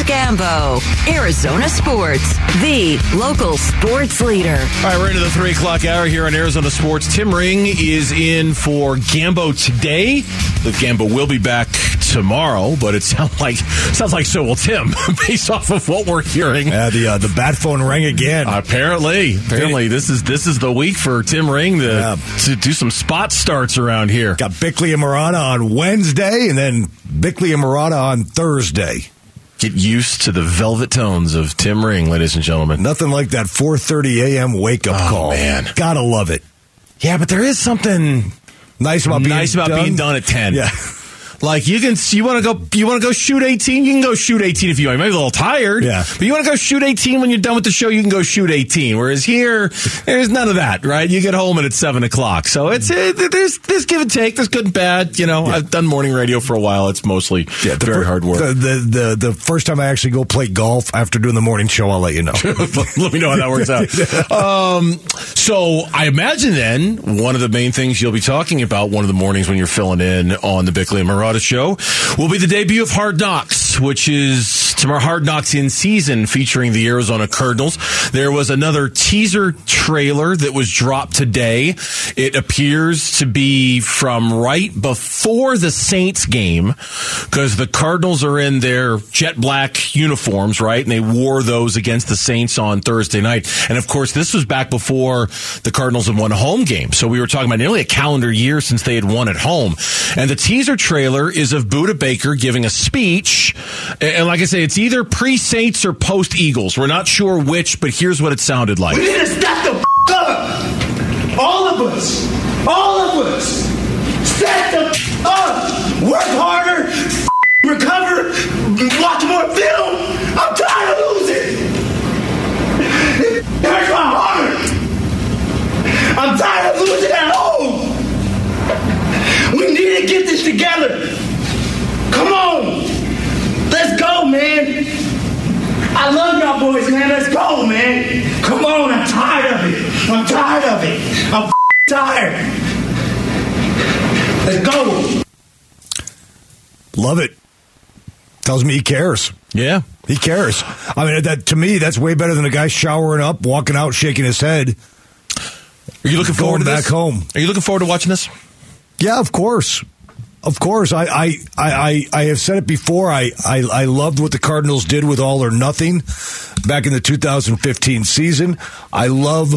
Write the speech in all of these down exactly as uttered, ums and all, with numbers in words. and Gambo. Arizona Sports, the local sports leader. All right, we're into the three o'clock hour here on Arizona Sports. Tim Ring is in for Gambo today. The Gambo will be back tomorrow, but it sounds like sounds like so will Tim, based off of what we're hearing. Yeah, the uh, the bat phone rang again. Uh, apparently, apparently this is this is the week for Tim Ring to, yeah. to do some spot starts around here. Got Bickley and Morana on Wednesday, and then Bickley and Morana on Thursday. Get used to the velvet tones of Tim Ring, ladies and gentlemen. Nothing like that four thirty a.m. wake-up oh, call. Man. Gotta love it. Yeah, but there is something nice about being, nice about done. being done at ten. Yeah. Like, you can, you want to go, you want to go shoot eighteen? You can go shoot eighteen if you want. You might be a little tired. Yeah. But you want to go shoot eighteen when you're done with the show, you can go shoot eighteen. Whereas here, there's none of that, right? You get home and it's seven o'clock. So it's, it, there's, there's give and take. There's good and bad. You know, yeah. I've done morning radio for a while. It's mostly yeah, the very fir- hard work. The, the, the, the first time I actually go play golf after doing the morning show, I'll let you know. Let me know how that works out. Um, so I imagine then one of the main things you'll be talking about one of the mornings when you're filling in on the Bickley and Morana show will be the debut of Hard Knocks, which is tomorrow. Hard Knocks in season featuring the Arizona Cardinals. There was another teaser trailer that was dropped today. It appears to be from right before the Saints game, because the Cardinals are in their jet black uniforms, right? And they wore those against the Saints on Thursday night. And of course, this was back before the Cardinals had won a home game. So we were talking about nearly a calendar year since they had won at home. And the teaser trailer is of Buda Baker giving a speech. And like I say, it's either pre-Saints or post-Eagles. We're not sure which, but here's what it sounded like. We need to step the f*** up. All of us. All of us. Step the f*** up. Work harder. F- recover. Watch more film. I'm tired of losing. It f- hurts my heart. I'm tired of losing at home. We need to get this together. Come on. Let's go, man. I love y'all boys, man. Let's go, man. Come on. I'm tired of it. I'm tired of it. I'm f***ing tired. Let's go. Love it. Tells me he cares. Yeah. He cares. I mean, that to me, that's way better than a guy showering up, walking out, shaking his head. Are you looking forward to this? Going back home. Are you looking forward to watching this? Yeah, of course. Of course. I, I, I, I have said it before. I, I, I loved what the Cardinals did with All or Nothing back in the two thousand fifteen season. I love,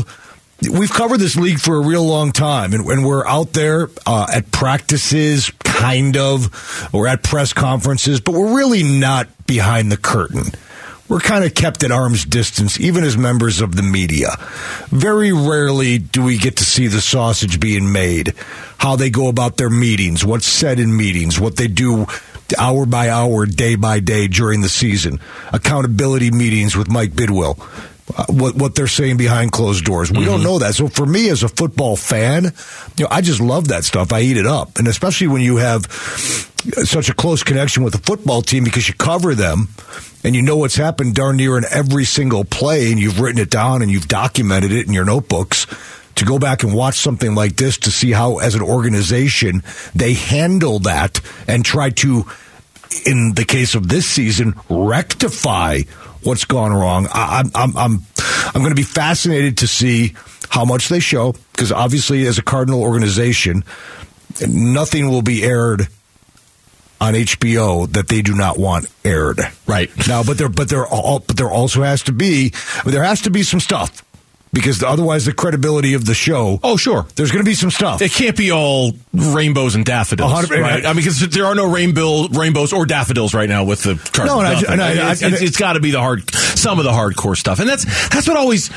we've covered this league for a real long time, and, and we're out there uh, at practices, kind of, or at press conferences, but we're really not behind the curtain. We're kind of kept at arm's distance, even as members of the media. Very rarely do we get to see the sausage being made, how they go about their meetings, what's said in meetings, what they do hour by hour, day by day during the season, accountability meetings with Mike Bidwill, uh, what, what they're saying behind closed doors. We mm-hmm. don't know that. So for me as a football fan, you know, I just love that stuff. I eat it up. And especially when you have such a close connection with the football team because you cover them. And you know what's happened darn near in every single play, and you've written it down and you've documented it in your notebooks. To go back and watch something like this to see how, as an organization, they handle that and try to, in the case of this season, rectify what's gone wrong. I'm I'm I'm I'm going to be fascinated to see how much they show, because obviously, as a Cardinal organization, nothing will be aired on H B O that they do not want aired right now, but there, but there, all, but there also has to be, there has to be some stuff, because otherwise the credibility of the show. Oh, sure, there's going to be some stuff. It can't be all rainbows and daffodils, right? I mean, because there are no rainbow, rainbows or daffodils right now with the Cardinals. No, and I, and I, it's, it's, it's got to be the hard, some of the hardcore stuff, and that's that's what always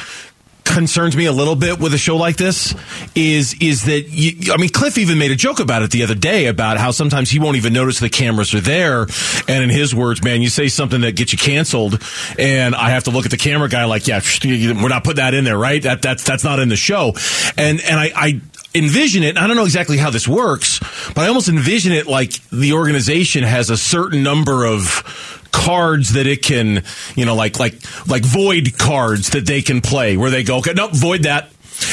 concerns me a little bit with a show like this is is that, you, I mean, Kliff even made a joke about it the other day about how sometimes he won't even notice the cameras are there. And in his words, man, you say something that gets you canceled, and I have to look at the camera guy like, yeah, we're not putting that in there, right? That that's that's not in the show. And and I, I envision it, and I don't know exactly how this works, but I almost envision it like the organization has a certain number of cards that it can, you know, like like like void cards that they can play, where they go, okay, nope, void that,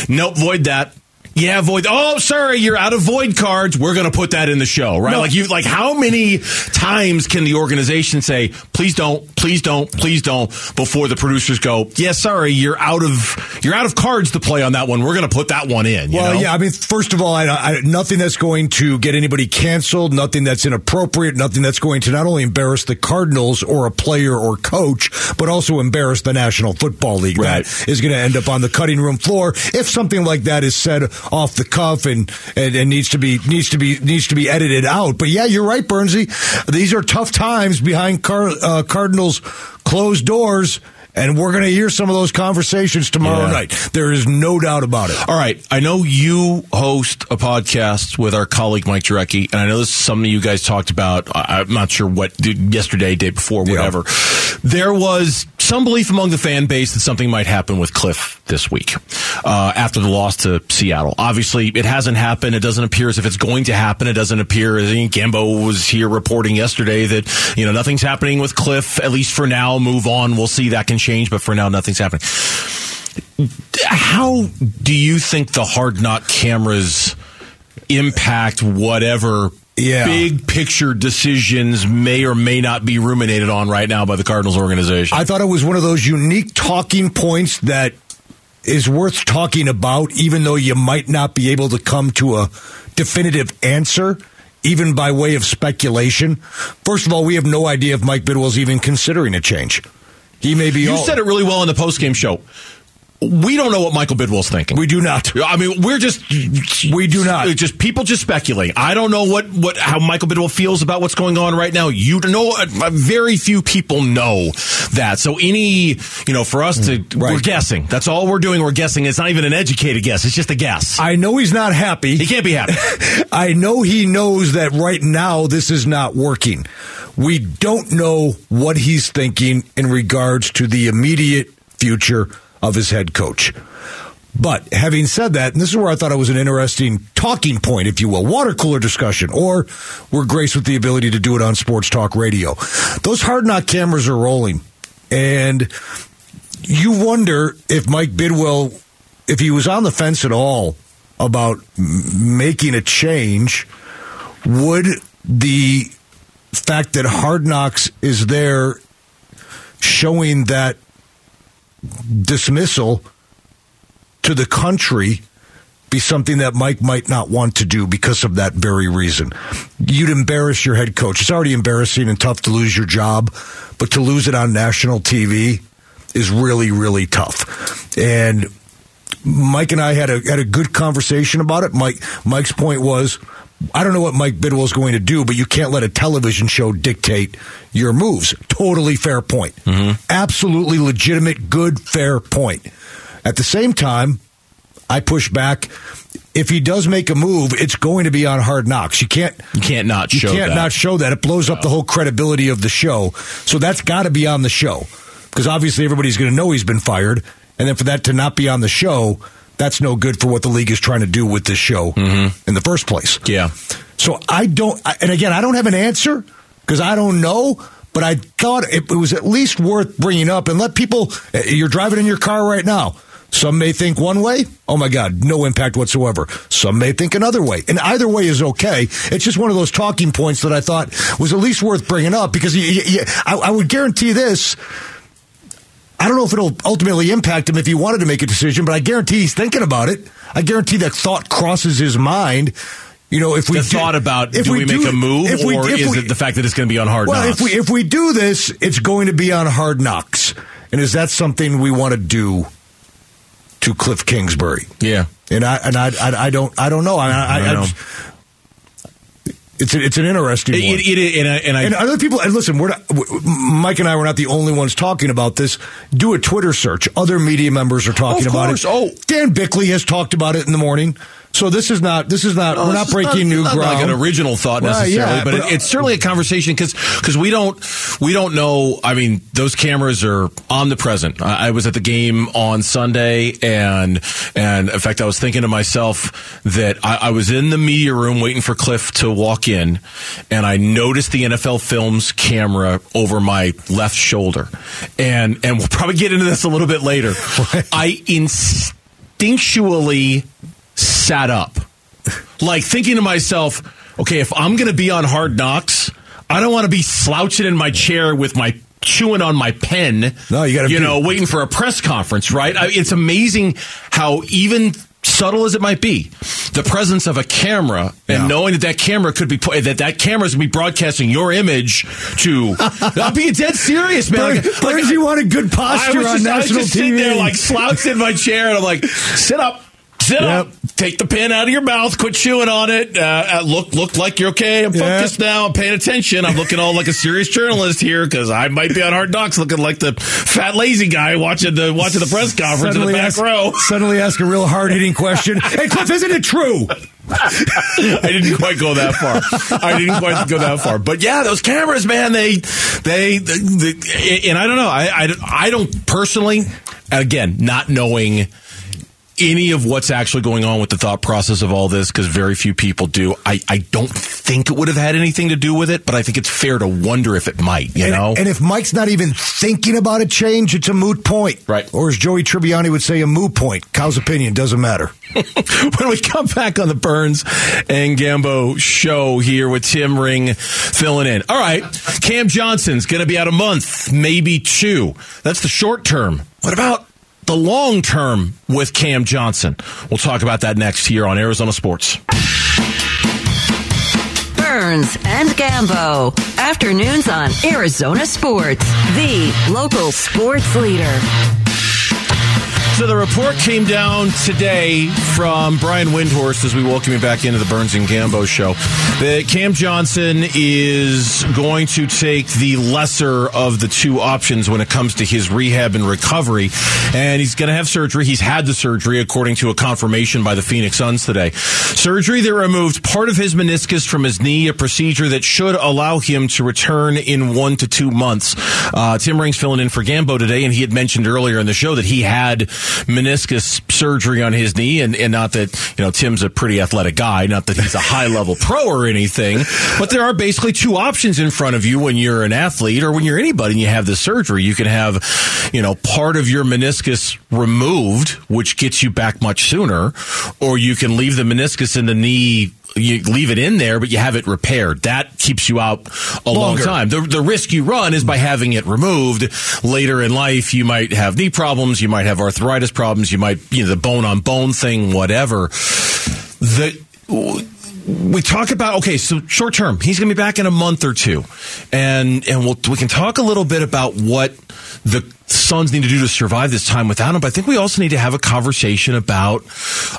nope, void that, Yeah, void. Oh, sorry, you're out of void cards. We're going to put that in the show, right? No. Like you, like how many times can the organization say, "Please don't, please don't, please don't," before the producers go, "Yeah, sorry, you're out of you're out of cards to play on that one. We're going to put that one in." You well, know? yeah. I mean, first of all, I, I, nothing that's going to get anybody canceled, nothing that's inappropriate, nothing that's going to not only embarrass the Cardinals or a player or coach, but also embarrass the National Football League. Right. That is going to end up on the cutting room floor if something like that is said off the cuff and, and, and needs to be needs to be needs to be edited out. But yeah, you're right, Burnsy. These are tough times behind Car- uh, Cardinals closed doors. And we're going to hear some of those conversations tomorrow yeah. night. There is no doubt about it. All right. I know you host a podcast with our colleague, Mike Jarecki, and I know this is something you guys talked about. I'm not sure what, yesterday, day before, whatever. Yeah. There was some belief among the fan base that something might happen with Kliff this week uh, after the loss to Seattle. Obviously, it hasn't happened. It doesn't appear as if it's going to happen. It doesn't appear. I think Gambo was here reporting yesterday that, you know, nothing's happening with Kliff, at least for now. Move on. We'll see. That can change, but for now, nothing's happening. How do you think the Hard Knock cameras impact whatever yeah. big picture decisions may or may not be ruminated on right now by the Cardinals organization? I thought it was one of those unique talking points that is worth talking about, even though you might not be able to come to a definitive answer, even by way of speculation. First of all, we have no idea if Mike Bidwill is even considering a change. He may be you old. Said it really well in the postgame show. We don't know what Michael Bidwill's thinking. We do not. I mean, we're just... We do not. Just people just speculate. I don't know what, what how Michael Bidwill feels about what's going on right now. You know, very few people know that. So any, you know, for us to... Right. We're guessing. That's all we're doing. We're guessing. It's not even an educated guess. It's just a guess. I know he's not happy. He can't be happy. I know he knows that right now this is not working. We don't know what he's thinking in regards to the immediate future of his head coach. But having said that, and this is where I thought it was an interesting talking point, if you will, water cooler discussion, or we're graced with the ability to do it on Sports Talk Radio. Those Hard Knock cameras are rolling, and you wonder if Mike Bidwill, if he was on the fence at all about making a change, would the fact that Hard Knocks is there showing that dismissal to the country be something that Mike might not want to do because of that very reason. You'd embarrass your head coach. It's already embarrassing and tough to lose your job, but to lose it on national T V is really, really tough. And Mike and I had a had a good conversation about it. Mike Mike's point was, I don't know what Mike Bidwill is going to do, but you can't let a television show dictate your moves. Totally fair point. Mm-hmm. Absolutely legitimate, good, fair point. At the same time, I push back. If he does make a move, it's going to be on Hard Knocks. You can't, you can't not show that. You can't not show that. It blows up the whole credibility of the show. So that's got to be on the show, because obviously everybody's going to know he's been fired. And then for that to not be on the show, that's no good for what the league is trying to do with this show mm-hmm. in the first place. Yeah. So I don't, and again, I don't have an answer because I don't know, but I thought it was at least worth bringing up and let people, you're driving in your car right now. Some may think one way, oh my God, no impact whatsoever. Some may think another way. And either way is okay. It's just one of those talking points that I thought was at least worth bringing up, because you, you, I, I would guarantee this. I don't know if it'll ultimately impact him if he wanted to make a decision, but I guarantee he's thinking about it. I guarantee that thought crosses his mind. You know, if we the do, thought about if do we, we do, make a move, if we, or if is we, it the fact that it's going to be on Hard well, Knocks? Well, if we if we do this, it's going to be on Hard Knocks, and is that something we want to do to Kliff Kingsbury? Yeah, and I and I I, I don't I don't know. I, I, I don't know. I, It's a, it's an interesting one. It, it, it, and, I, and, I, and other people, and listen, we're not, Mike and I were not the only ones talking about this. Do a Twitter search. Other media members are talking oh, about course. it. Oh, Dan Bickley has talked about it in the morning. So this is not, this is not, no, we're not breaking not, new not ground. Not like an original thought necessarily, well, yeah, but, but it, it's certainly a conversation, because because we don't, we don't know. I mean, those cameras are omnipresent. I, I was at the game on Sunday, and, and in fact, I was thinking to myself that I, I was in the media room waiting for Kliff to walk in, and I noticed the N F L Films camera over my left shoulder. And, and we'll probably get into this a little bit later. I instinctually sat up. Like, thinking to myself, okay, if I'm going to be on Hard Knocks, I don't want to be slouching in my chair with my chewing on my pen. No, you got to, you be- know, waiting for a press conference, right? I, it's amazing how, even subtle as it might be, the presence of a camera and yeah. knowing that that camera could be that that camera is going to be broadcasting your image to. I'm being dead serious, man. Burns, like, Burns, like, you want a good posture on just, national T V. I was just sitting there, like, slouched in my chair, and I'm like, sit up. Sit yep. up. Take the pen out of your mouth. Quit chewing on it. Uh, look, look like you're okay. I'm yep. focused now. I'm paying attention. I'm looking all like a serious journalist here because I might be on Hard Knocks looking like the fat lazy guy watching the watching the press conference suddenly in the back ask, row. Suddenly ask a real hard hitting question. Hey, Kliff, isn't it true? I didn't quite go that far. I didn't quite go that far. But yeah, those cameras, man. They, they, they, they and I don't know. I, I, I don't personally. Again, not knowing any of what's actually going on with the thought process of all this, because very few people do. I, I don't think it would have had anything to do with it, but I think it's fair to wonder if it might, you and, know? And if Mike's not even thinking about a change, it's a moot point. Right. Or as Joey Tribbiani would say, a moot point. Cow's opinion doesn't matter. When we come back on the Burns and Gambo show here with Tim Ring filling in. All right, Cam Johnson's going to be out a month, maybe two. That's the short term. What about the long term with Cam Johnson? We'll talk about that next here on Arizona Sports. Burns and Gambo. Afternoons on Arizona Sports, the local sports leader. So the report came down today from Brian Windhorst as we welcome you back into the Burns and Gambo show. That Cam Johnson is going to take the lesser of the two options when it comes to his rehab and recovery. And he's going to have surgery. He's had the surgery, according to a confirmation by the Phoenix Suns today. Surgery that removed part of his meniscus from his knee, a procedure that should allow him to return in one to two months. Uh, Tim Ring's filling in for Gambo today, and he had mentioned earlier in the show that he had meniscus surgery on his knee, and, and not that, you know, Tim's a pretty athletic guy, not that he's a high-level pro or anything, but there are basically two options in front of you when you're an athlete or when you're anybody and you have this surgery. You can have, you know, part of your meniscus removed, which gets you back much sooner, or you can leave the meniscus in the knee. You leave it in there, but you have it repaired. That keeps you out a Longer. long time. The, the risk you run is by having it removed later in life. You might have knee problems. You might have arthritis problems. You might, you know, the bone on bone thing, whatever. The, we talk about, okay, so short term, he's going to be back in a month or two. And, and we'll, we can talk a little bit about what the Suns need to do to survive this time without him. But I think we also need to have a conversation about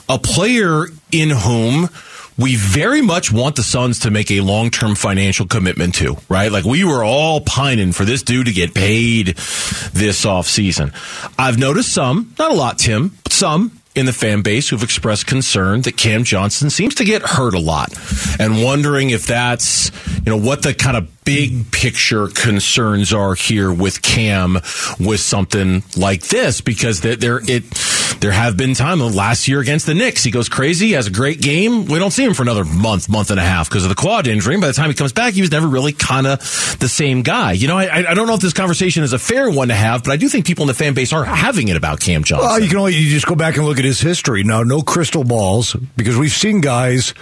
a player in whom we very much want the Suns to make a long-term financial commitment to, right? Like, we were all pining for this dude to get paid this offseason. I've noticed some, not a lot, Tim, but some in the fan base who've expressed concern that Cam Johnson seems to get hurt a lot, and wondering if that's, you know, what the kind of big picture concerns are here with Cam with something like this, because there it there have been time last year against the Knicks. He goes crazy, has a great game. We don't see him for another month, month and a half because of the quad injury. And by the time he comes back, he was never really kind of the same guy. You know, I, I don't know if this conversation is a fair one to have, but I do think people in the fan base are having it about Cam Johnson. Well, you can only you just go back and look at his history. Now, no crystal balls, because we've seen guys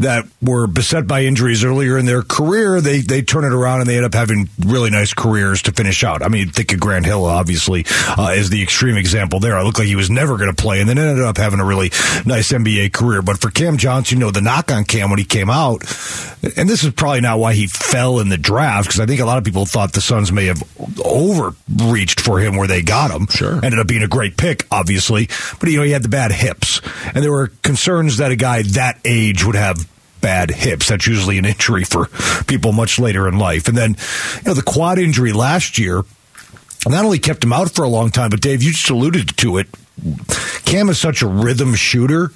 that were beset by injuries earlier in their career. They they turn it around and they end up having really nice careers to finish out. I mean, think of Grant Hill, obviously, uh, as the extreme example there. It looked like he was never going to play and then ended up having a really nice N B A career. But for Cam Johnson, you know, the knock on Cam when he came out, and this is probably not why he fell in the draft, because I think a lot of people thought the Suns may have overreached for him where they got him. Sure. Ended up being a great pick, obviously. But, you know, he had the bad hips. And there were concerns that a guy that age would have bad hips. That's usually an injury for people much later in life. And then, you know, the quad injury last year not only kept him out for a long time, but Dave, you just alluded to it. Cam is such a rhythm shooter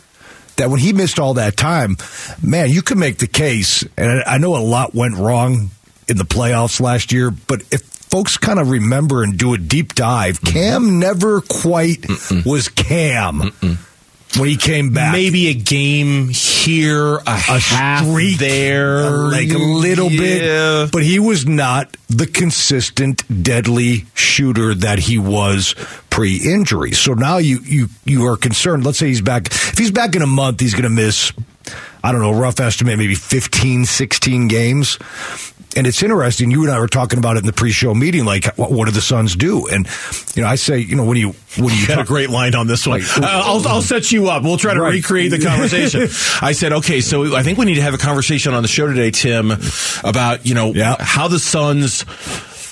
that when he missed all that time, man, you could make the case, and I know a lot went wrong in the playoffs last year, but if folks kind of remember and do a deep dive, Cam Mm-mm. never quite Mm-mm. was Cam. Mm-mm. When he came back. Maybe a game here, a, a half streak there. A, like a little yeah. bit. But he was not the consistent, deadly shooter that he was pre-injury. So now you, you, you are concerned. Let's say he's back. If he's back in a month, he's going to miss, I don't know, rough estimate, maybe fifteen, sixteen games. And it's interesting. You and I were talking about it in the pre-show meeting. Like, what, what do the Suns do? And you know, I say, you know, when you when you, you got a great line on this one, like, uh, I'll, I'll set you up. We'll try to right. recreate the conversation. I said, okay, so I think we need to have a conversation on the show today, Tim, about you know yeah. how the Suns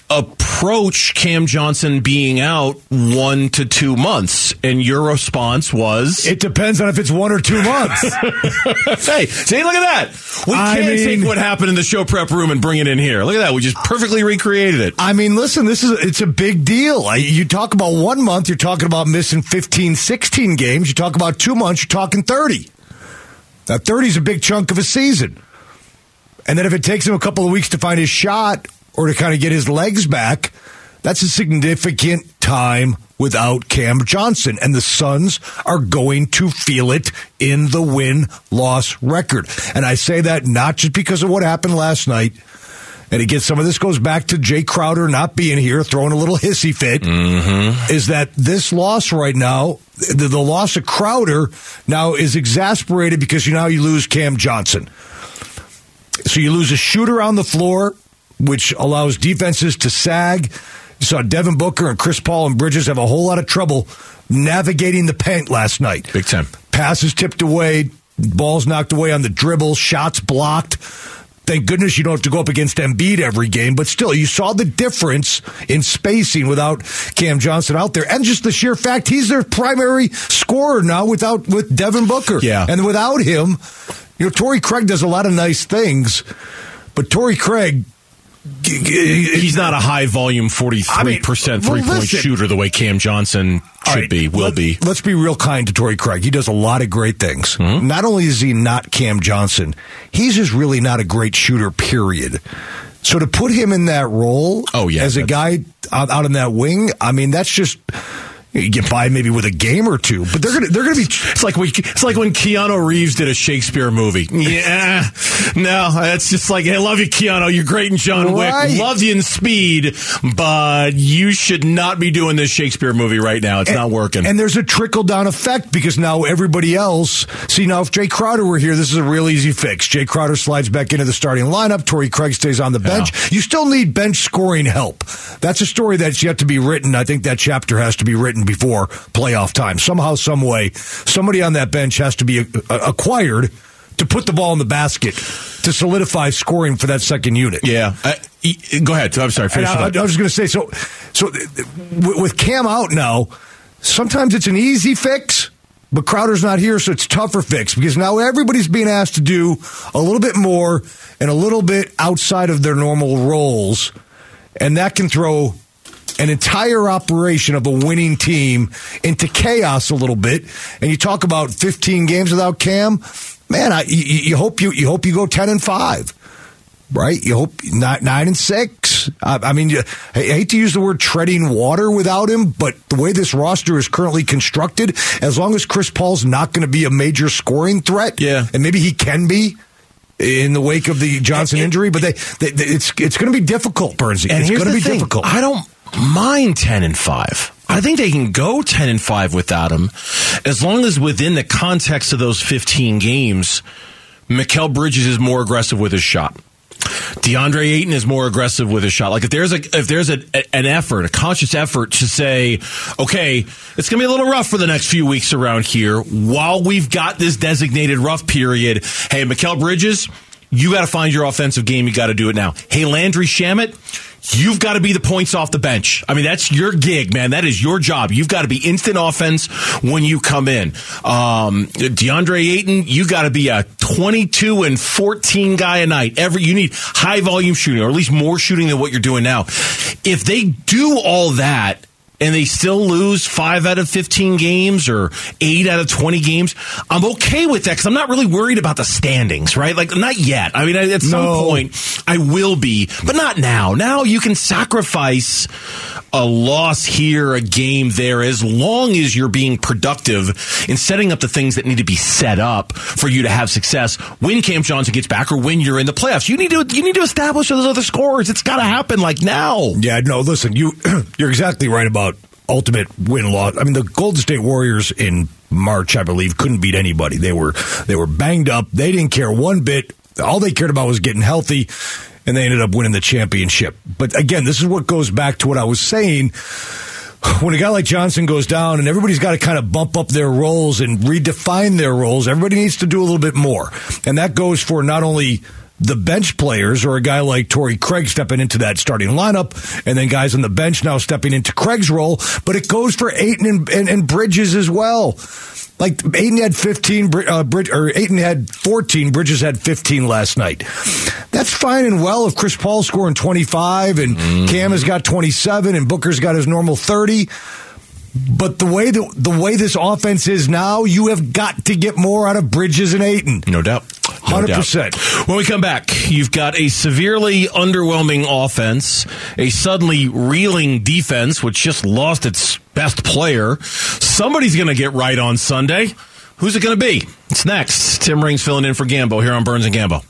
approach Cam Johnson being out one to two months, and your response was, "It depends on if it's one or two months." Hey, see, look at that. We I can't mean, take what happened in the show prep room and bring it in here. Look at that. We just perfectly recreated it. I mean, listen, this is it's a big deal. I, you talk about one month, you're talking about missing fifteen, sixteen games. You talk about two months, you're talking thirty. Now, thirty is a big chunk of a season, and then if it takes him a couple of weeks to find his shot, or to kind of get his legs back, that's a significant time without Cam Johnson. And the Suns are going to feel it in the win-loss record. And I say that not just because of what happened last night. And again, some of this goes back to Jay Crowder not being here, throwing a little hissy fit, mm-hmm. is that this loss right now, the, the loss of Crowder now is exasperated because you now you lose Cam Johnson. So you lose a shooter on the floor, which allows defenses to sag. You saw Devin Booker and Chris Paul and Bridges have a whole lot of trouble navigating the paint last night. Big time. Passes tipped away, balls knocked away on the dribble, shots blocked. Thank goodness you don't have to go up against Embiid every game, but still, you saw the difference in spacing without Cam Johnson out there, and just the sheer fact he's their primary scorer now without with Devin Booker. Yeah. And without him, you know, Torrey Craig does a lot of nice things, but Torrey Craig, he's not a high-volume forty-three percent I mean, three-point well, shooter the way Cam Johnson should right, be, will let, be. Let's be real kind to Torrey Craig. He does a lot of great things. Mm-hmm. Not only is he not Cam Johnson, he's just really not a great shooter, period. So to put him in that role oh, yeah, as a guy out, out in that wing, I mean, that's just... You get by maybe with a game or two, but they're gonna they're gonna be. It's like we. It's like when Keanu Reeves did a Shakespeare movie. Yeah, no, it's just like, hey, love you, Keanu. You're great in John right. Wick. Love you in Speed, but you should not be doing this Shakespeare movie right now. It's and, not working. And there's a trickle down effect because now everybody else. See, now if Jay Crowder were here, this is a real easy fix. Jay Crowder slides back into the starting lineup. Torrey Craig stays on the bench. Yeah. You still need bench scoring help. That's a story that's yet to be written. I think that chapter has to be written before playoff time. Somehow, some way, somebody on that bench has to be acquired to put the ball in the basket to solidify scoring for that second unit. Yeah. I, go ahead. I'm sorry. Finish I, I, I was just going to say, so, so with Cam out now, sometimes it's an easy fix, but Crowder's not here, so it's tougher fix because now everybody's being asked to do a little bit more and a little bit outside of their normal roles, and that can throw an entire operation of a winning team into chaos a little bit. And you talk about fifteen games without Cam, man. I you, you hope you you hope you go ten and five, right? You hope not nine and six. I, I mean, you, I hate to use the word treading water without him, but the way this roster is currently constructed, as long as Chris Paul's not going to be a major scoring threat, yeah, and maybe he can be in the wake of the Johnson and, injury, but they, they, they it's it's going to be difficult, Burnsy. And it's going to be thing. difficult. I don't. Mind ten and five. I think they can go ten and five without him, as long as within the context of those fifteen games, Mikel Bridges is more aggressive with his shot. DeAndre Ayton is more aggressive with his shot. Like if there's a if there's a, an effort, a conscious effort to say, okay, it's going to be a little rough for the next few weeks around here. While we've got this designated rough period, hey, Mikel Bridges, you got to find your offensive game. You got to do it now. Hey, Landry Shamet, you've got to be the points off the bench. I mean, that's your gig, man. That is your job. You've got to be instant offense when you come in. Um, DeAndre Ayton, you got to be a twenty-two and fourteen guy a night. Every you need high volume shooting, or at least more shooting than what you're doing now. If they do all that, and they still lose five out of fifteen games or eight out of twenty games, I'm okay with that because I'm not really worried about the standings, right? Like, not yet. I mean, at some no. point, I will be, but not now. Now you can sacrifice a loss here, a game there, as long as you're being productive in setting up the things that need to be set up for you to have success when Cam Johnson gets back or when you're in the playoffs. You need to you need to establish those other scores. It's got to happen like now. Yeah, no, listen, you, you're exactly right about ultimate win-loss. I mean, the Golden State Warriors in March, I believe, couldn't beat anybody. They were they were banged up. They didn't care one bit. All they cared about was getting healthy, and they ended up winning the championship. But again, this is what goes back to what I was saying. When a guy like Johnson goes down, and everybody's got to kind of bump up their roles and redefine their roles, everybody needs to do a little bit more. And that goes for not only the bench players or a guy like Torrey Craig stepping into that starting lineup and then guys on the bench now stepping into Craig's role, but it goes for Ayton and, and, and Bridges as well. Like Ayton had fifteen, uh, Brid- or Ayton had fourteen, Bridges had fifteen last night. That's fine and well if Chris Paul's scoring twenty-five and mm-hmm. Cam has got twenty-seven and Booker's got his normal thirty. But the way the, the way this offense is now, you have got to get more out of Bridges and Ayton. No doubt. No one hundred percent. Doubt. When we come back, you've got a severely underwhelming offense, a suddenly reeling defense, which just lost its best player. Somebody's going to get right on Sunday. Who's it going to be? It's next. Tim Ring's filling in for Gambo here on Burns and Gambo.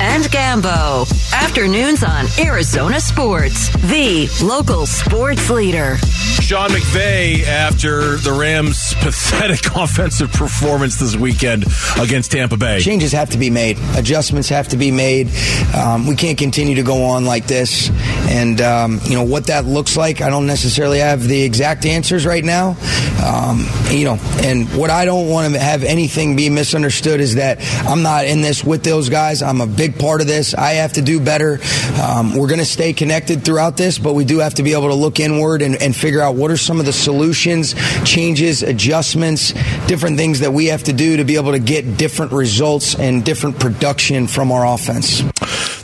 And Gambo. Afternoons on Arizona Sports, the local sports leader. Sean McVay, after the Rams' pathetic offensive performance this weekend against Tampa Bay. Changes have to be made. Adjustments have to be made. Um, we can't continue to go on like this. And, um, you know, what that looks like, I don't necessarily have the exact answers right now. Um, you know, and what I don't want to have anything be misunderstood is that I'm not in this with those guys. I'm a big part of this. I have to do better. Um, we're going to stay connected throughout this, but we do have to be able to look inward and, and figure out what are some of the solutions, changes, adjustments, different things that we have to do to be able to get different results and different production from our offense.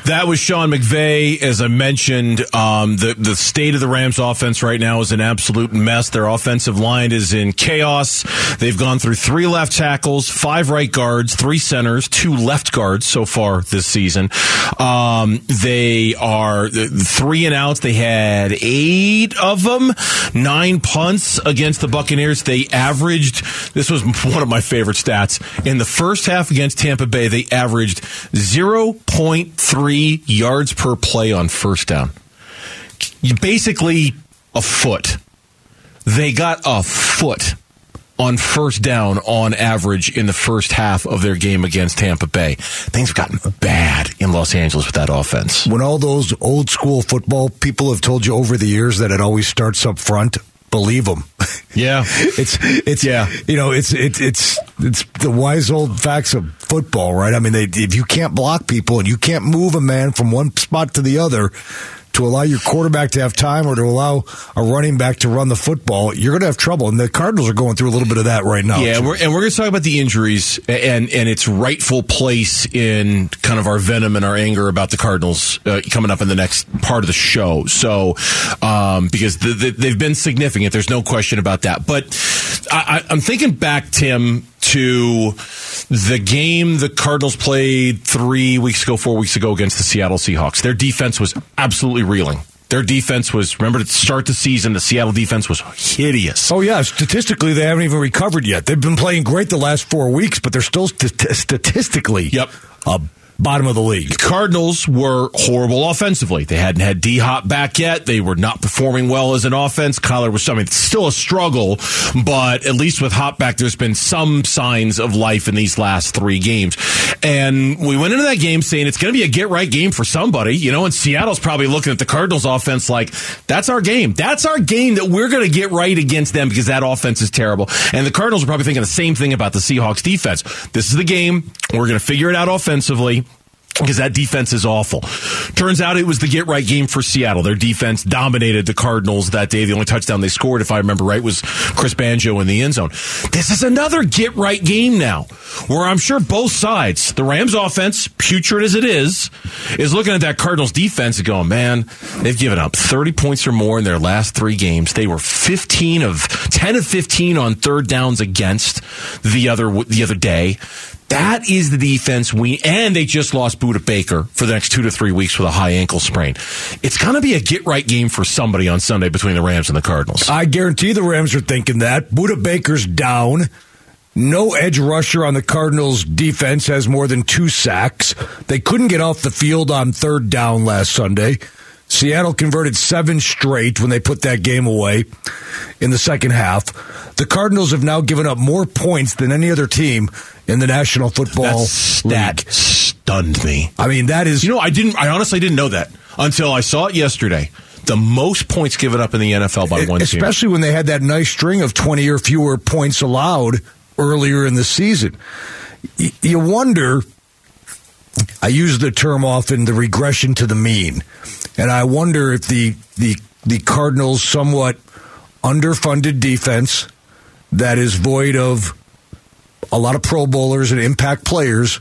That was Sean McVay. As I mentioned, um, the, the state of the Rams offense right now is an absolute mess. Their offensive line is in chaos. They've gone through three left tackles, five right guards, three centers, two left guards so far this season. Um, they are three and outs. They had eight of them, nine punts against the Buccaneers. They averaged, this was one of my favorite stats, in the first half against Tampa Bay, they averaged zero point three yards per play on first down. Basically a foot. They got a foot on first down on average in the first half of their game against Tampa Bay. Things have gotten bad in Los Angeles with that offense. When all those old school football people have told you over the years that it always starts up front, believe them. Yeah. it's, it's, yeah. You know, it's, it's, it's, it's the wise old facts of football, right? I mean, they, if you can't block people and you can't move a man from one spot to the other to allow your quarterback to have time or to allow a running back to run the football, you're going to have trouble. And the Cardinals are going through a little bit of that right now. Yeah, we're, and we're going to talk about the injuries and, and its rightful place in kind of our venom and our anger about the Cardinals uh, coming up in the next part of the show. So, um, because the, the, they've been significant. There's no question about that. But I, I, I'm thinking back, Tim, to the game the Cardinals played three weeks ago, four weeks ago against the Seattle Seahawks. Their defense was absolutely reeling. Their defense was, remember, to start the season, the Seattle defense was hideous. Oh, yeah. Statistically, they haven't even recovered yet. They've been playing great the last four weeks, but they're still st- statistically yep. a bottom of the league. The Cardinals were horrible offensively. They hadn't had D-Hop back yet. They were not performing well as an offense. Kyler was, I mean, it's still a struggle, but at least with Hop back, there's been some signs of life in these last three games. And we went into that game saying it's going to be a get-right game for somebody, you know, and Seattle's probably looking at the Cardinals offense like, that's our game. That's our game that we're going to get right against them because that offense is terrible. And the Cardinals are probably thinking the same thing about the Seahawks defense. This is the game. We're going to figure it out offensively. because that defense is awful. Turns out it was the get-right game for Seattle. Their defense dominated the Cardinals that day. The only touchdown they scored, if I remember right, was Chris Banjo in the end zone. This is another get-right game now, where I'm sure both sides, the Rams offense, putrid as it is, is looking at that Cardinals defense and going, man, they've given up thirty points or more in their last three games. They were fifteen of ten of fifteen on third downs against the other the other day. That is the defense we, and they just lost Buda Baker for the next two to three weeks with a high ankle sprain. It's going to be a get-right game for somebody on Sunday between the Rams and the Cardinals. I guarantee the Rams are thinking that. Buda Baker's down. No edge rusher on the Cardinals' defense has more than two sacks. They couldn't get off the field on third down last Sunday. Seattle converted seven straight when they put that game away in the second half. The Cardinals have now given up more points than any other team in the National Football League. That stunned me. I mean, that is... You know, I didn't. I honestly didn't know that until I saw it yesterday. The most points given up in the N F L by one team. Especially when they had that nice string of twenty or fewer points allowed earlier in the season. You wonder... I use the term often, the regression to the mean. And I wonder if the the, the Cardinals' somewhat underfunded defense that is void of a lot of Pro Bowlers and impact players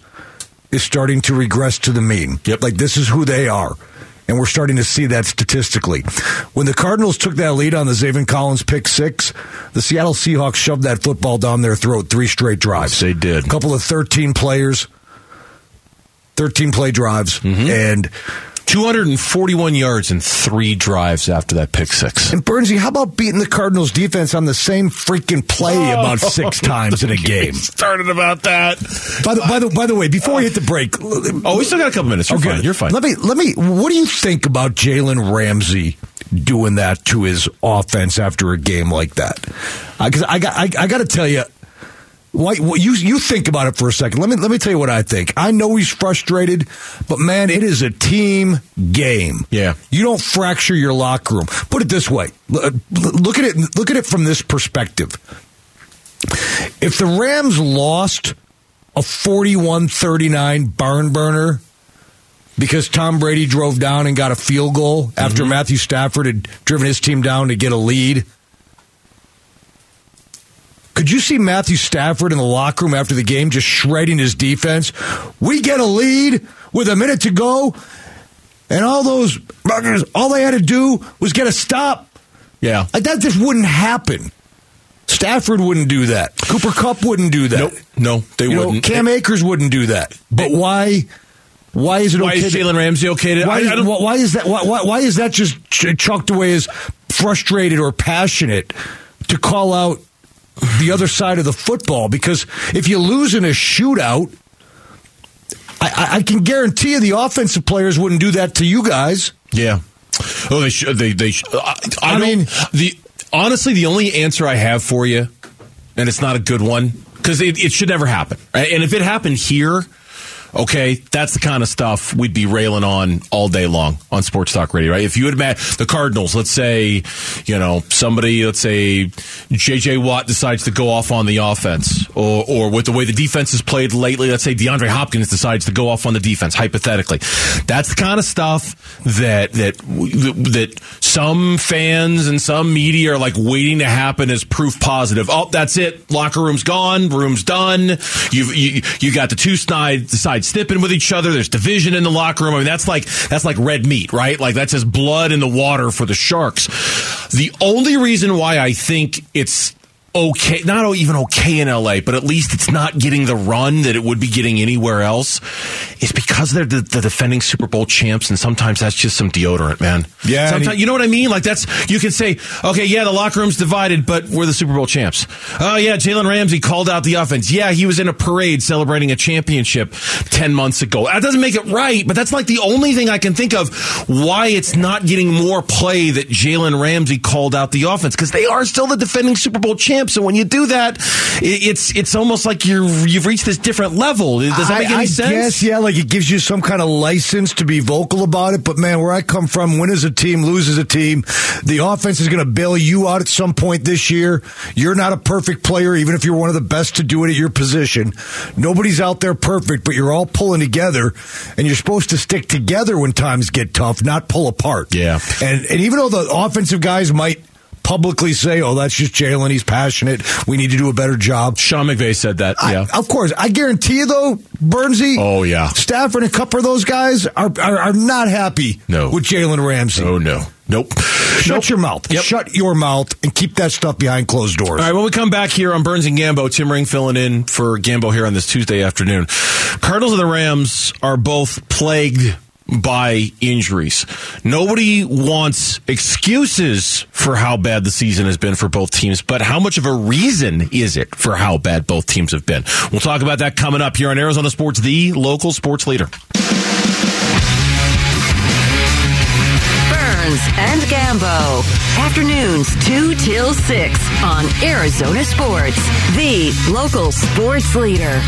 is starting to regress to the mean. Yep. Like, this is who they are. And we're starting to see that statistically. When the Cardinals took that lead on the Zaven Collins pick six, the Seattle Seahawks shoved that football down their throat three straight drives. Yes, they did. A couple of thirteen players. thirteen play drives, mm-hmm. and two hundred forty-one yards in three drives after that pick six. And Burnsy, how about beating the Cardinals defense on the same freaking play oh, about six times in a game? Started about that. By the by the by the way, before uh, we hit the break, oh, we still got a couple minutes. You're okay. fine. You're fine. Let me let me. What do you think about Jalen Ramsey doing that to his offense after a game like that? Because I, I got I, I got to tell you. Why, you you think about it for a second. Let me let me tell you what I think. I know he's frustrated, but man, it is a team game. Yeah, you don't fracture your locker room. Put it this way: look at it. Look at it from this perspective. If the Rams lost a forty-one thirty-nine barn burner because Tom Brady drove down and got a field goal mm-hmm. after Matthew Stafford had driven his team down to get a lead. Could you see Matthew Stafford in the locker room after the game just shredding his defense? We get a lead with a minute to go, and all those buggers, all they had to do was get a stop. Yeah. Like that just wouldn't happen. Stafford wouldn't do that. Cooper Kupp wouldn't do that. Nope. No, they you wouldn't. Know, Cam Akers wouldn't do that. But why... Why is it why okay? Why is Jalen Ramsey okay? To, why, is, I, I why is that? Why, why is that just ch- chucked away as frustrated or passionate to call out the other side of the football? Because if you lose in a shootout, I, I can guarantee you the offensive players wouldn't do that to you guys. Yeah. Oh, they should. They. They. Sh- I, I, I mean, the honestly, the only answer I have for you, and it's not a good one, because it, it should never happen. Right? And if it happened here, okay, that's the kind of stuff we'd be railing on all day long on Sports Talk Radio, right? If you had met the Cardinals, let's say, you know, somebody, let's say J J Watt decides to go off on the offense, or or with the way the defense has played lately, let's say DeAndre Hopkins decides to go off on the defense, hypothetically. That's the kind of stuff that that that some fans and some media are like waiting to happen as proof positive. Oh, that's it. Locker room's gone. Room's done. You've, you you got the two side sides snipping with each other. There's division in the locker room. I mean, that's like that's like red meat, right? Like that's as blood in the water for the Sharks. The only reason why I think it's okay, not even okay in L A, but at least it's not getting the run that it would be getting anywhere else, is because they're the, the defending Super Bowl champs, and sometimes that's just some deodorant, man. Yeah, sometimes he, you know what I mean. Like that's you can say, okay, yeah, the locker room's divided, but we're the Super Bowl champs. Oh yeah, Jalen Ramsey called out the offense. Yeah, he was in a parade celebrating a championship ten months ago. That doesn't make it right, but that's like the only thing I can think of why it's not getting more play that Jalen Ramsey called out the offense, because they are still the defending Super Bowl champs. clips. And when you do that, it's it's almost like you're, you've reached this different level. Does that make I, any I sense? I guess, yeah, like it gives you some kind of license to be vocal about it. But, man, where I come from, winners a team, loses a team. The offense is going to bail you out at some point this year. You're not a perfect player, even if you're one of the best to do it at your position. Nobody's out there perfect, but you're all pulling together. And you're supposed to stick together when times get tough, not pull apart. Yeah. And, and even though the offensive guys might publicly say, oh, that's just Jalen, he's passionate, we need to do a better job. Sean McVay said that, yeah. I, of course. I guarantee you, though, Burnsy, oh, yeah. Stafford and a couple of those guys are, are, are not happy no. with Jalen Ramsey. Oh, no. Nope. Shut nope. your mouth. Yep. Shut your mouth and keep that stuff behind closed doors. All right, when we come back here on Burns and Gambo, Tim Ring filling in for Gambo here on this Tuesday afternoon. Cardinals and the Rams are both plagued by injuries. Nobody wants excuses for how bad the season has been for both teams, but how much of a reason is it for how bad both teams have been? We'll talk about that coming up here on Arizona Sports, the local sports leader. Burns and Gambo, afternoons two till six on Arizona Sports, the local sports leader.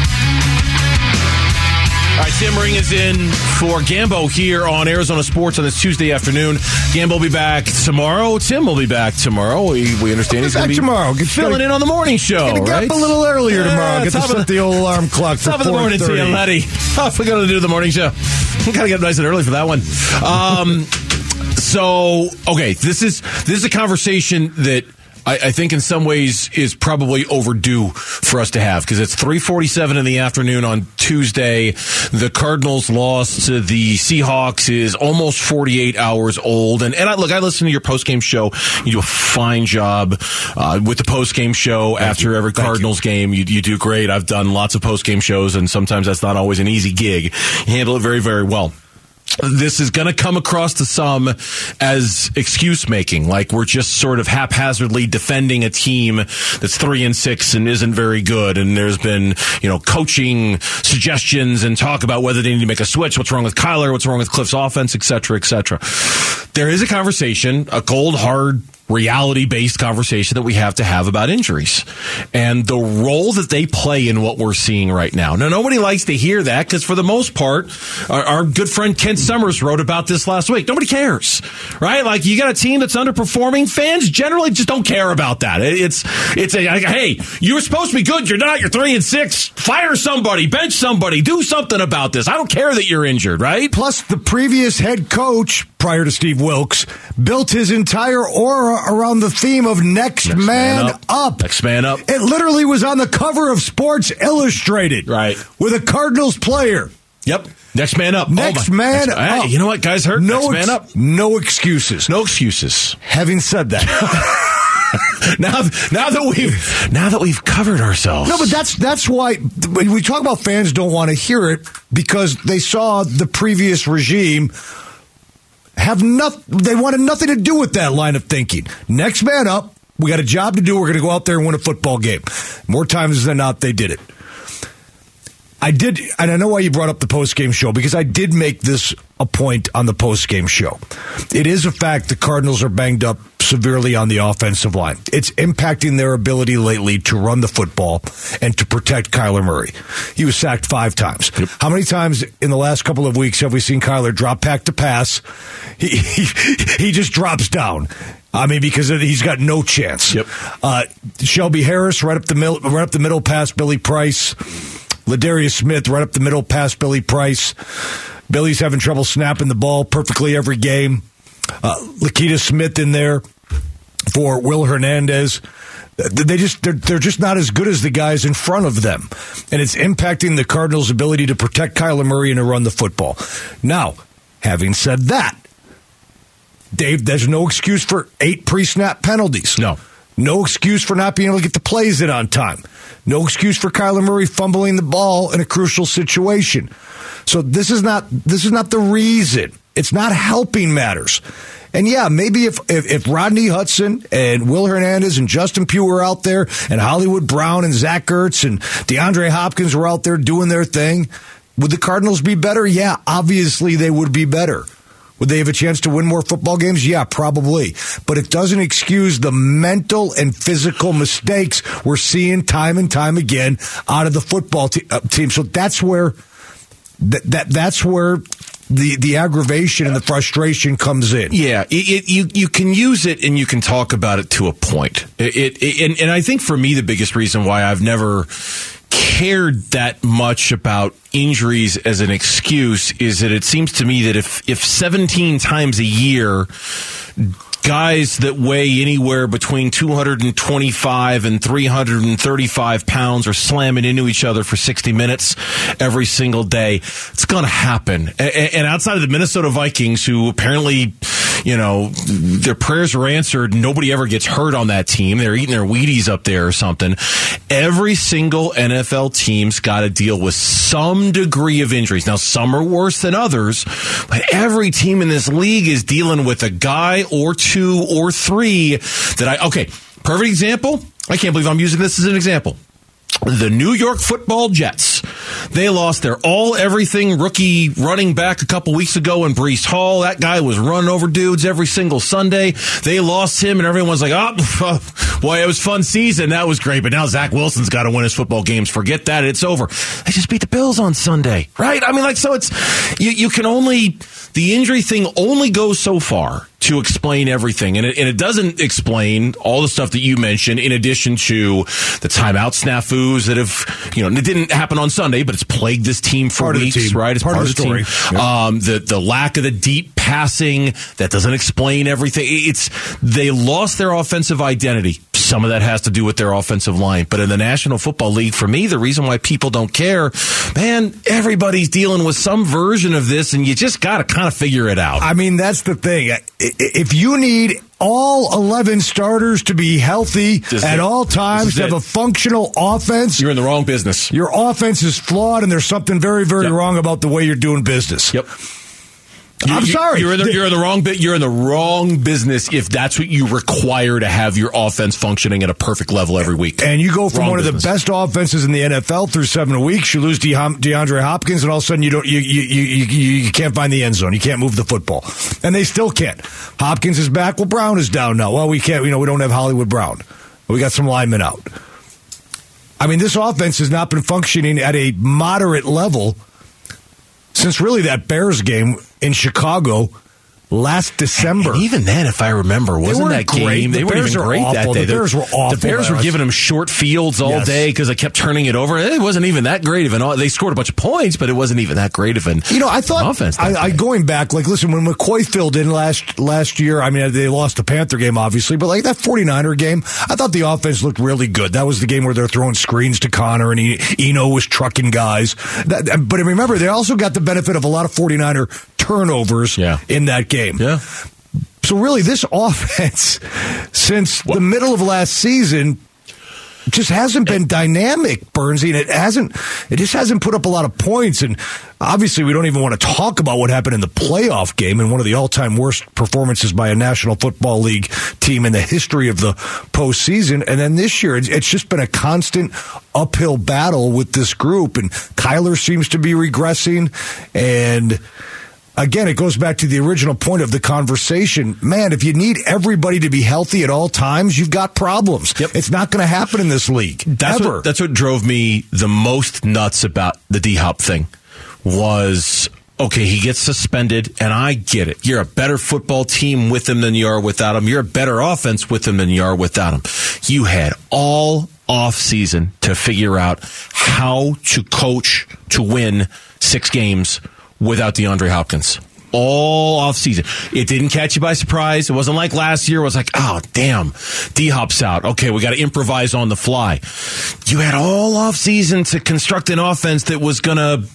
All right, Tim Ring is in for Gambo here on Arizona Sports on this Tuesday afternoon. Gambo will be back tomorrow. Tim will be back tomorrow. We, we understand he's going to be tomorrow. Get filling to, in on the morning show, right? Get up a little earlier yeah, tomorrow. Get to set the, the old alarm clock for top of the morning to you, Letty. Oh, we're going to do the morning show. We got to get nice and early for that one. Um, so, okay, this is this is a conversation that I think in some ways is probably overdue for us to have, because it's three forty-seven in the afternoon on Tuesday. The Cardinals' loss to the Seahawks is almost forty-eight hours old. And, and I, look, I listen to your postgame show. You do a fine job uh, with the postgame show Thank after you. every Cardinals you. game. You, you do great. I've done lots of postgame shows, and sometimes that's not always an easy gig. You handle it very, very well. This is going to come across to some as excuse making, like we're just sort of haphazardly defending a team that's three and six and isn't very good. And there's been, you know, coaching suggestions and talk about whether they need to make a switch. What's wrong with Kyler? What's wrong with Kliff's offense, et cetera, et cetera. There is a conversation, a cold, hard, reality-based conversation that we have to have about injuries and the role that they play in what we're seeing right now. Now, nobody likes to hear that, because for the most part, our, our good friend Kent Summers wrote about this last week. Nobody cares, right? Like, you got a team that's underperforming. Fans generally just don't care about that. It's, it's a, like, hey, you were supposed to be good. You're not. You're three and six. Fire somebody. Bench somebody. Do something about this. I don't care that you're injured, right? Plus, the previous head coach, prior to Steve Wilkes, built his entire aura around the theme of next, next man, man up. up. Next man up. It literally was on the cover of Sports Illustrated. Right. With a Cardinals player. Yep. Next man up. Next oh man next, up. Hey, you know what, guys hurt? No next ex- man up. No excuses. No excuses. Having said that. Now, now that we've now that we've covered ourselves. No, but that's that's why when we talk about fans don't want to hear it, because they saw the previous regime have nothing. They wanted nothing to do with that line of thinking. Next man up. We got a job to do. We're going to go out there and win a football game. More times than not, they did it. I did, and I know why you brought up the postgame show, because I did make this a point on the postgame show. It is a fact the Cardinals are banged up severely on the offensive line. It's impacting their ability lately to run the football and to protect Kyler Murray. He was sacked five times. Yep. How many times in the last couple of weeks have we seen Kyler drop back to pass? He he, he just drops down. I mean, because he's got no chance. Yep. Uh, Shelby Harris right up the middle, right up the middle past Billy Price. Ladarius Smith right up the middle past Billy Price. Billy's having trouble snapping the ball perfectly every game. Uh, Lakita Smith in there for Will Hernandez. They just they're, they're just not as good as the guys in front of them, and it's impacting the Cardinals' ability to protect Kyler Murray and to run the football. Now, having said that, Dave, there's no excuse for eight pre-snap penalties. No. No excuse for not being able to get the plays in on time. No excuse for Kyler Murray fumbling the ball in a crucial situation. So this is not this is not the reason. It's not helping matters. And yeah, maybe if, if, if Rodney Hudson and Will Hernandez and Justin Pugh were out there, and Hollywood Brown and Zach Ertz and DeAndre Hopkins were out there doing their thing, would the Cardinals be better? Yeah, obviously they would be better. Would they have a chance to win more football games? Yeah, probably. But it doesn't excuse the mental and physical mistakes we're seeing time and time again out of the football te- uh, team. So that's where th- that that's where the, the aggravation and the frustration comes in. Yeah, it, it, you you can use it and you can talk about it to a point. It, it, it and, and I think for me the biggest reason why I've never cared that much about injuries as an excuse is that it seems to me that if, if seventeen times a year guys that weigh anywhere between two hundred twenty-five and three hundred thirty-five pounds are slamming into each other for sixty minutes every single day, it's going to happen. And outside of the Minnesota Vikings, who apparently, you know, their prayers are answered, nobody ever gets hurt on that team. They're eating their Wheaties up there or something. Every single N F L team's got to deal with some degree of injuries. Now, some are worse than others, but every team in this league is dealing with a guy or two. Two or three that I, okay, perfect example. I can't believe I'm using this as an example. The New York football Jets. They lost their all-everything rookie running back a couple weeks ago in Breece Hall. That guy was running over dudes every single Sunday. They lost him, and everyone's like, oh, boy, it was a fun season. That was great, but now Zach Wilson's got to win his football games. Forget that. It's over. They just beat the Bills on Sunday, right? I mean, like, so it's, you, you can only, the injury thing only goes so far to explain everything, and it, and it doesn't explain all the stuff that you mentioned, in addition to the timeout snafus that have, you know, it didn't happen on Sunday, but it's plagued this team for part weeks, right? It's part, part of the, of the story. Team. Yeah. Um, the the lack of the deep passing, that doesn't explain everything. It's, they lost their offensive identity. Some of that has to do with their offensive line. But in the National Football League, for me, the reason why people don't care, man, everybody's dealing with some version of this, and you just got to kind of figure it out. I mean, that's the thing. If you need all eleven starters to be healthy this at all times, to have a functional offense, you're in the wrong business. Your offense is flawed, and there's something very, very yep. wrong about the way you're doing business. Yep. You, I'm sorry. You're in the, you're in the wrong bit. You're in the wrong business if that's what you require to have your offense functioning at a perfect level every week. And you go from wrong one business. of the best offenses in the N F L through seven weeks. You lose De- DeAndre Hopkins, and all of a sudden you don't. You you, you you you can't find the end zone. You can't move the football, and they still can't. Hopkins is back. Well, Brown is down now. Well, we can't. You know, we don't have Hollywood Brown. We got some linemen out. I mean, this offense has not been functioning at a moderate level since really that Bears game in Chicago last December. And even then, if I remember, wasn't that game? Great. They the weren't even great that day. The Bears were awful. The Bears were giving them short fields all yes. day because they kept turning it over. It wasn't even that great of an. They scored a bunch of points, but it wasn't even that great of an. You know, I thought offense. I, I going back, like, listen, when McCoy filled in last last year, I mean, they lost the Panther game, obviously, but like that forty-niner game, I thought the offense looked really good. That was the game where they're throwing screens to Connor and he, Eno was trucking guys. That, but remember, they also got the benefit of a lot of forty-niner turnovers yeah. in that game. Yeah. So really, this offense, since what? the middle of last season, just hasn't been it, dynamic, Burnsy, and it hasn't. It just hasn't put up a lot of points. And obviously, we don't even want to talk about what happened in the playoff game and one of the all-time worst performances by a National Football League team in the history of the postseason. And then this year, it's, it's just been a constant uphill battle with this group. And Kyler seems to be regressing, and again, it goes back to the original point of the conversation. Man, if you need everybody to be healthy at all times, you've got problems. Yep. It's not going to happen in this league, that's ever. What, that's what drove me the most nuts about the D-Hop thing was, okay, he gets suspended, and I get it. You're a better football team with him than you are without him. You're a better offense with him than you are without him. You had all offseason to figure out how to coach to win six games without DeAndre Hopkins. All offseason. It didn't catch you by surprise. It wasn't like last year. It was like, oh, damn, D-Hop's out. Okay, we got to improvise on the fly. You had all offseason to construct an offense that was going to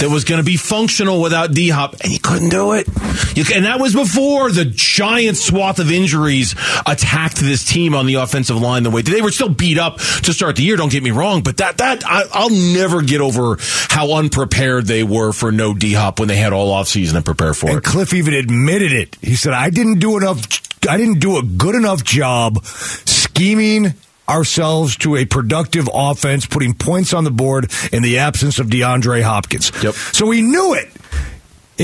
that was gonna be functional without D-Hop, and you couldn't do it. You, and that was before the giant swath of injuries attacked this team on the offensive line the way they were. Still beat up to start the year, don't get me wrong, but that that I, I'll never get over how unprepared they were for no D-Hop when they had all offseason to prepare for. And it. Kliff even admitted it. He said, I didn't do enough. I didn't do a good enough job scheming ourselves to a productive offense, putting points on the board in the absence of DeAndre Hopkins. Yep. So he knew it.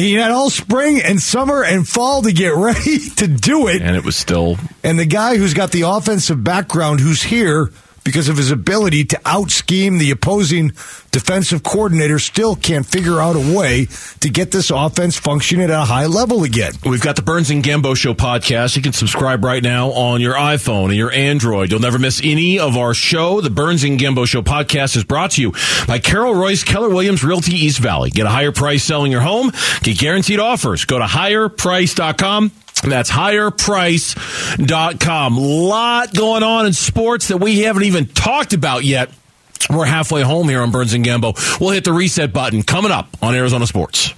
He had all spring and summer and fall to get ready to do it. And it was still... And the guy who's got the offensive background, who's here because of his ability to out-scheme the opposing defensive coordinator, still can't figure out a way to get this offense functioning at a high level again. We've got the Burns and Gambo Show podcast. You can subscribe right now on your iPhone and your Android. You'll never miss any of our show. The Burns and Gambo Show podcast is brought to you by Carol Royce, Keller Williams, Realty East Valley. Get a higher price selling your home. Get guaranteed offers. Go to higher price dot com. That's higher price dot com. Lot going on in sports that we haven't even talked about yet. We're halfway home here on Burns and Gambo. We'll hit the reset button coming up on Arizona Sports.